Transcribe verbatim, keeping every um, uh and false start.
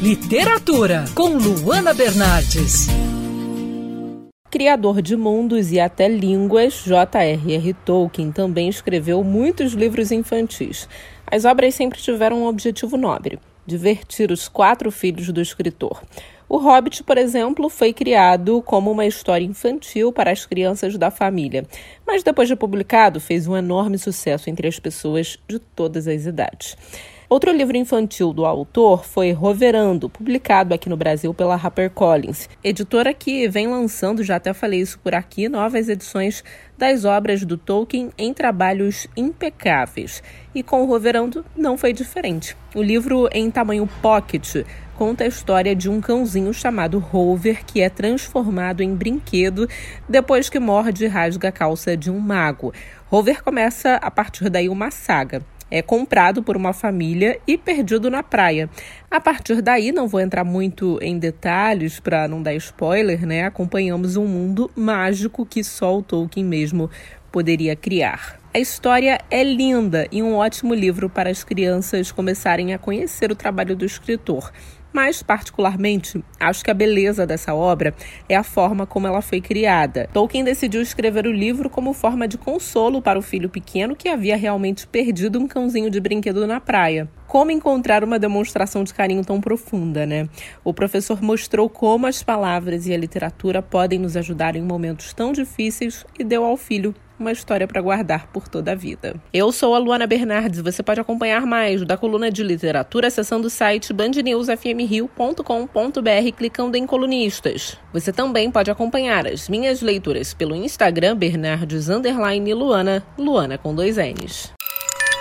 Literatura, com Luana Bernardes. Criador de mundos e até línguas, J R R Tolkien também escreveu muitos livros infantis. As obras sempre tiveram um objetivo nobre: divertir os quatro filhos do escritor. O Hobbit, por exemplo, foi criado como uma história infantil para as crianças da família, mas depois de publicado, fez um enorme sucesso entre as pessoas de todas as idades. Outro livro infantil do autor foi Roverando, publicado aqui no Brasil pela HarperCollins, editora que vem lançando, já até falei isso por aqui, novas edições das obras do Tolkien em trabalhos impecáveis. E com o Roverando não foi diferente. O livro em tamanho pocket conta a história de um cãozinho chamado Rover, que é transformado em brinquedo depois que morde e rasga a calça de um mago. Rover começa, a partir daí, uma saga. É comprado por uma família e perdido na praia. A partir daí, não vou entrar muito em detalhes para não dar spoiler, né? Acompanhamos um mundo mágico que só o Tolkien mesmo poderia criar. A história é linda e um ótimo livro para as crianças começarem a conhecer o trabalho do escritor. Mas, particularmente, acho que a beleza dessa obra é a forma como ela foi criada. Tolkien decidiu escrever o livro como forma de consolo para o filho pequeno que havia realmente perdido um cãozinho de brinquedo na praia. Como encontrar uma demonstração de carinho tão profunda, né? O professor mostrou como as palavras e a literatura podem nos ajudar em momentos tão difíceis e deu ao filho uma história para guardar por toda a vida. Eu sou a Luana Bernardes e você pode acompanhar mais da coluna de literatura acessando o site band news f m rio ponto com ponto b r, clicando em colunistas. Você também pode acompanhar as minhas leituras pelo Instagram Bernardes underline Luana, Luana com dois N's.